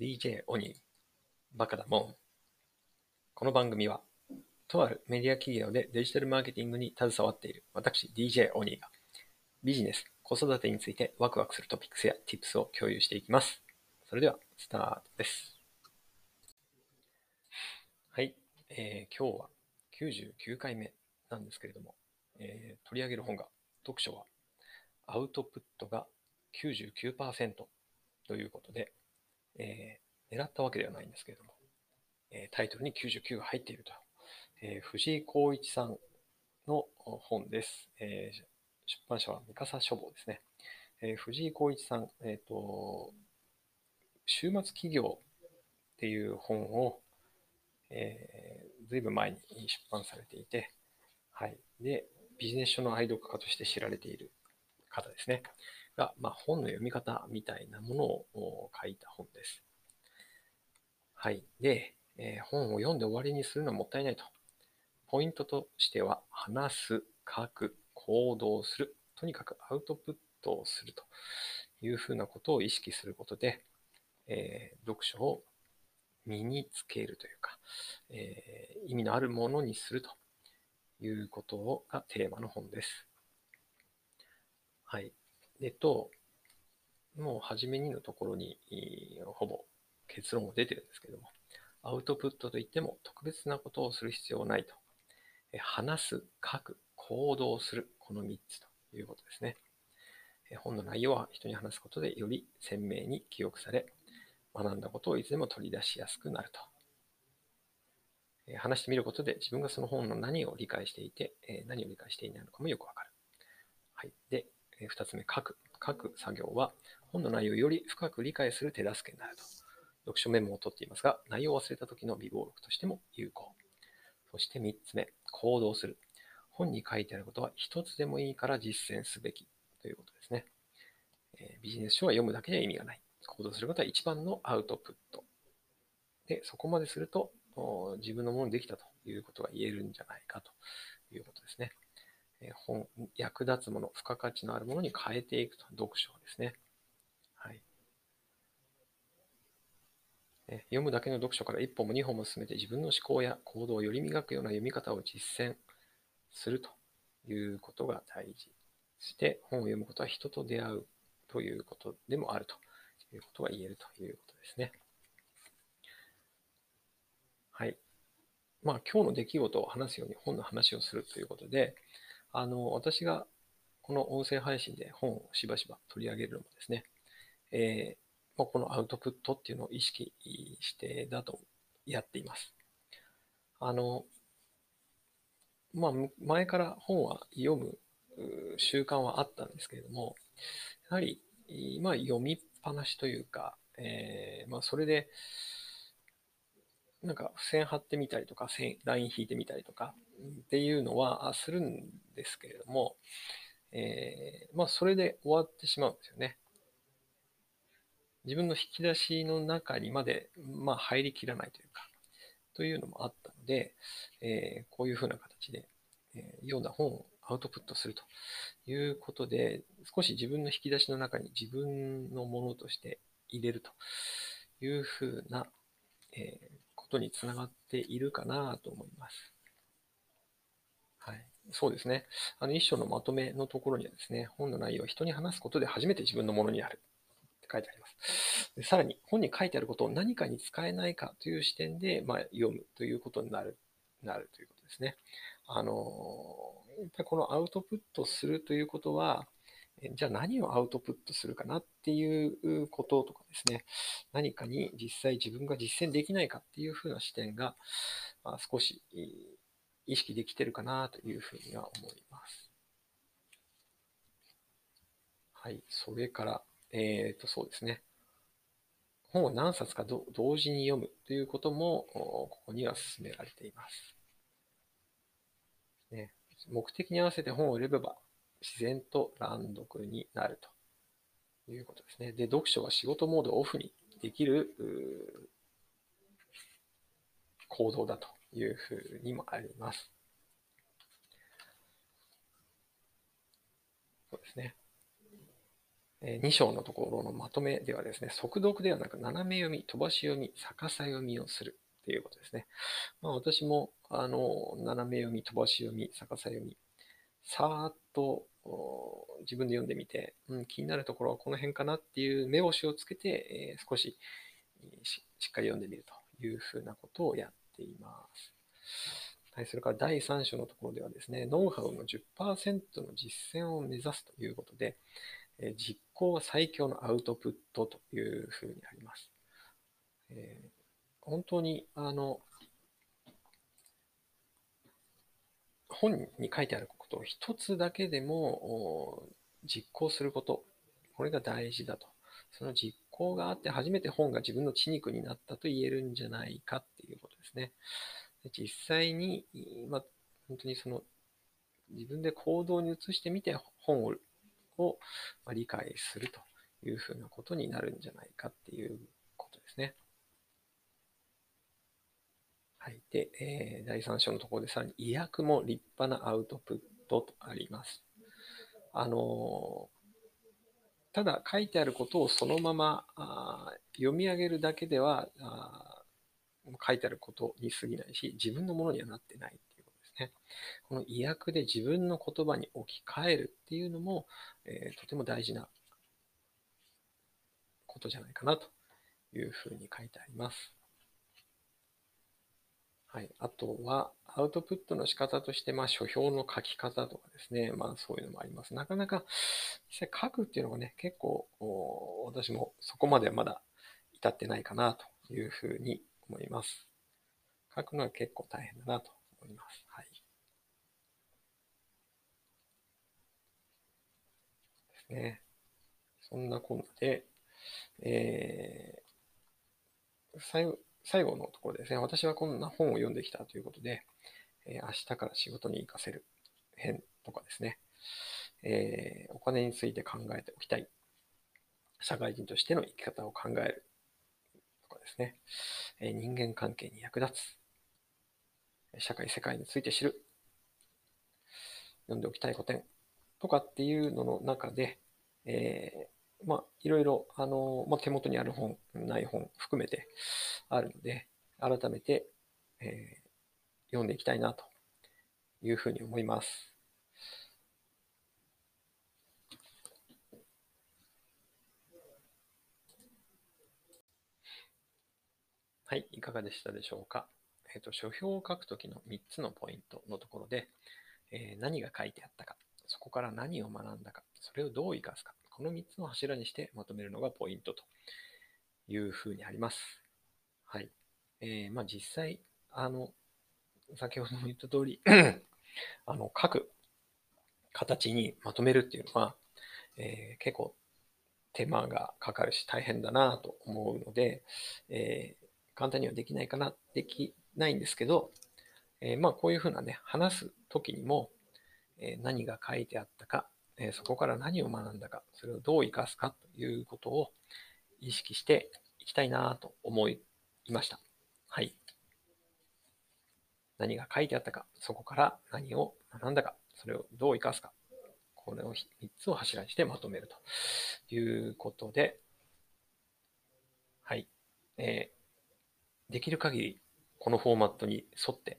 DJ 鬼バカだもん。この番組はとあるメディア企業でデジタルマーケティングに携わっている私 DJ 鬼がビジネス、子育てについてワクワクするトピックスや tips を共有していきます。それではスタートです。はい、今日は99回目なんですけれども、取り上げる本が読書はアウトプットが 99% ということで、狙ったわけではないんですけれども、タイトルに99が入っていると、藤井浩一さんの本です。出版社は三笠書房ですね。藤井浩一さん、週末起業っていう本を、ずいぶん前に出版されていて、はい、でビジネス書の愛読家として知られている方ですね。が、本の読み方みたいなものを書いた本です。はい。で、本を読んで終わりにするのはもったいないと。ポイントとしては、話す、書く、行動する。とにかくアウトプットをするというふうなことを意識することで、読書を身につけるというか、意味のあるものにするということがテーマの本です。はい。もう初めにのところにほぼ結論も出てるんですけども、アウトプットといっても特別なことをする必要はないと。話す、書く、行動する、この3つということですね。本の内容は人に話すことでより鮮明に記憶され、学んだことをいつでも取り出しやすくなると。話してみることで自分がその本の何を理解していて、何を理解していないのかもよくわかる。はい。で、2つ目、書く。書く作業は本の内容をより深く理解する手助けになると。読書メモを取っていますが、内容を忘れた時の備忘録としても有効。そして3つ目、行動する。本に書いてあることは一つでもいいから実践すべきということですね。ビジネス書は読むだけでは意味がない。行動することは一番のアウトプット。で、そこまですると自分のものにできたということが言えるんじゃないかということですね。本、役立つもの、付加価値のあるものに変えていくと、読書ですね。はい。読むだけの読書から1本も2本も進めて自分の思考や行動をより磨くような読み方を実践するということが大事。そして本を読むことは人と出会うということでもあるということが言えるということですね。はい。今日の出来事を話すように本の話をするということで、私がこの音声配信で本をしばしば取り上げるのもですね、このアウトプットっていうのを意識してだとやっています。前から本は読む習慣はあったんですけれども、やはり、読みっぱなしというか、それで、付箋貼ってみたりとか、ライン引いてみたりとかっていうのはするんですけれども、それで終わってしまうんですよね。自分の引き出しの中にまで、入りきらないというか、というのもあったので、こういうふうな形で、読んだ本をアウトプットするということで、少し自分の引き出しの中に自分のものとして入れるというふうな、ことにつながっているかなと思います。はい。そうですね。一章のまとめのところにはですね、本の内容は人に話すことで初めて自分のものになるって書いてあります。で、さらに、本に書いてあることを何かに使えないかという視点で、読むということになるということですね。やっぱりこのアウトプットするということは、じゃあ何をアウトプットするかなっていうこととかですね、何かに実際自分が実践できないかっていうふうな視点が少し意識できてるかなというふうには思います。はい、それから、そうですね、本を何冊か同時に読むということもここには勧められています。ね、目的に合わせて本を選べば、自然と乱読になるということですね。で、読書は仕事モードをオフにできる行動だというふうにもあります。そうですね。2章のところのまとめではですね、速読ではなく斜め読み、飛ばし読み、逆さ読みをするということですね。まあ、私も斜め読み、飛ばし読み、逆さ読み、さーっと自分で読んでみて、気になるところはこの辺かなっていう目星をつけて、少ししっかり読んでみるというふうなことをやっています。はい、それから第3章のところではですね、ノウハウの 10% の実践を目指すということで、実行は最強のアウトプットというふうにあります。本当に本に書いてあることを一つだけでも実行すること、これが大事だと。その実行があって初めて本が自分の血肉になったと言えるんじゃないかっていうことですね。実際に、本当にその自分で行動に移してみて本を理解するというふうなことになるんじゃないかっていうことですね。はい。で、第3章のところでさらに意訳も立派なアウトプットとあります。ただ書いてあることをそのまま読み上げるだけでは書いてあることに過ぎないし、自分のものにはなってないっていうことですね。この意訳で自分の言葉に置き換えるっていうのも、とても大事なことじゃないかなというふうに書いてあります。はい、あとは、アウトプットの仕方として、書評の書き方とかですね、そういうのもあります。なかなか、実際書くっていうのがね、結構、私もそこまではまだ至ってないかなというふうに思います。書くのは結構大変だなと思います。はい。ですね。そんなこんなで、最後のところですね。私はこんな本を読んできたということで、明日から仕事に生かせる編とかですね、お金について考えておきたい。社会人としての生き方を考える。ですね、人間関係に役立つ、社会世界について知る、読んでおきたい古典とかっていうのの中で、いろいろ手元にある本ない本含めてあるので、改めて、読んでいきたいなというふうに思います。はい、いかがでしたでしょうか。書評を書くときの3つのポイントのところで、何が書いてあったか、そこから何を学んだか、それをどう生かすか、この3つの柱にしてまとめるのがポイントというふうにあります。はい。実際、先ほども言った通り、書く形にまとめるっていうのは、結構手間がかかるし大変だなと思うので、簡単にはできないんですけど、こういうふうなね、話すときにも、何が書いてあったか、そこから何を学んだか、それをどう生かすかということを意識していきたいなと思いました。はい。何が書いてあったか、そこから何を学んだか、それをどう生かすか、これを3つを柱にしてまとめるということで、はい。できる限りこのフォーマットに沿って、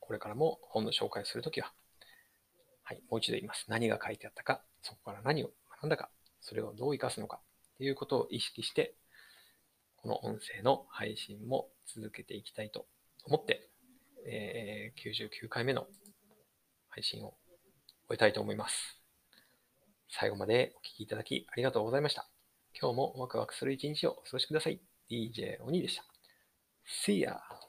これからも本の紹介をするときは、はい、もう一度言います。何が書いてあったか、そこから何を学んだか、それをどう生かすのかということを意識して、この音声の配信も続けていきたいと思って、99回目の配信を終えたいと思います。最後までお聞きいただきありがとうございました。今日もワクワクする一日をお過ごしください。DJ 鬼でした。See ya!